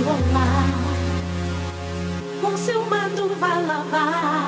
que rolar, com seu manto vai lavar.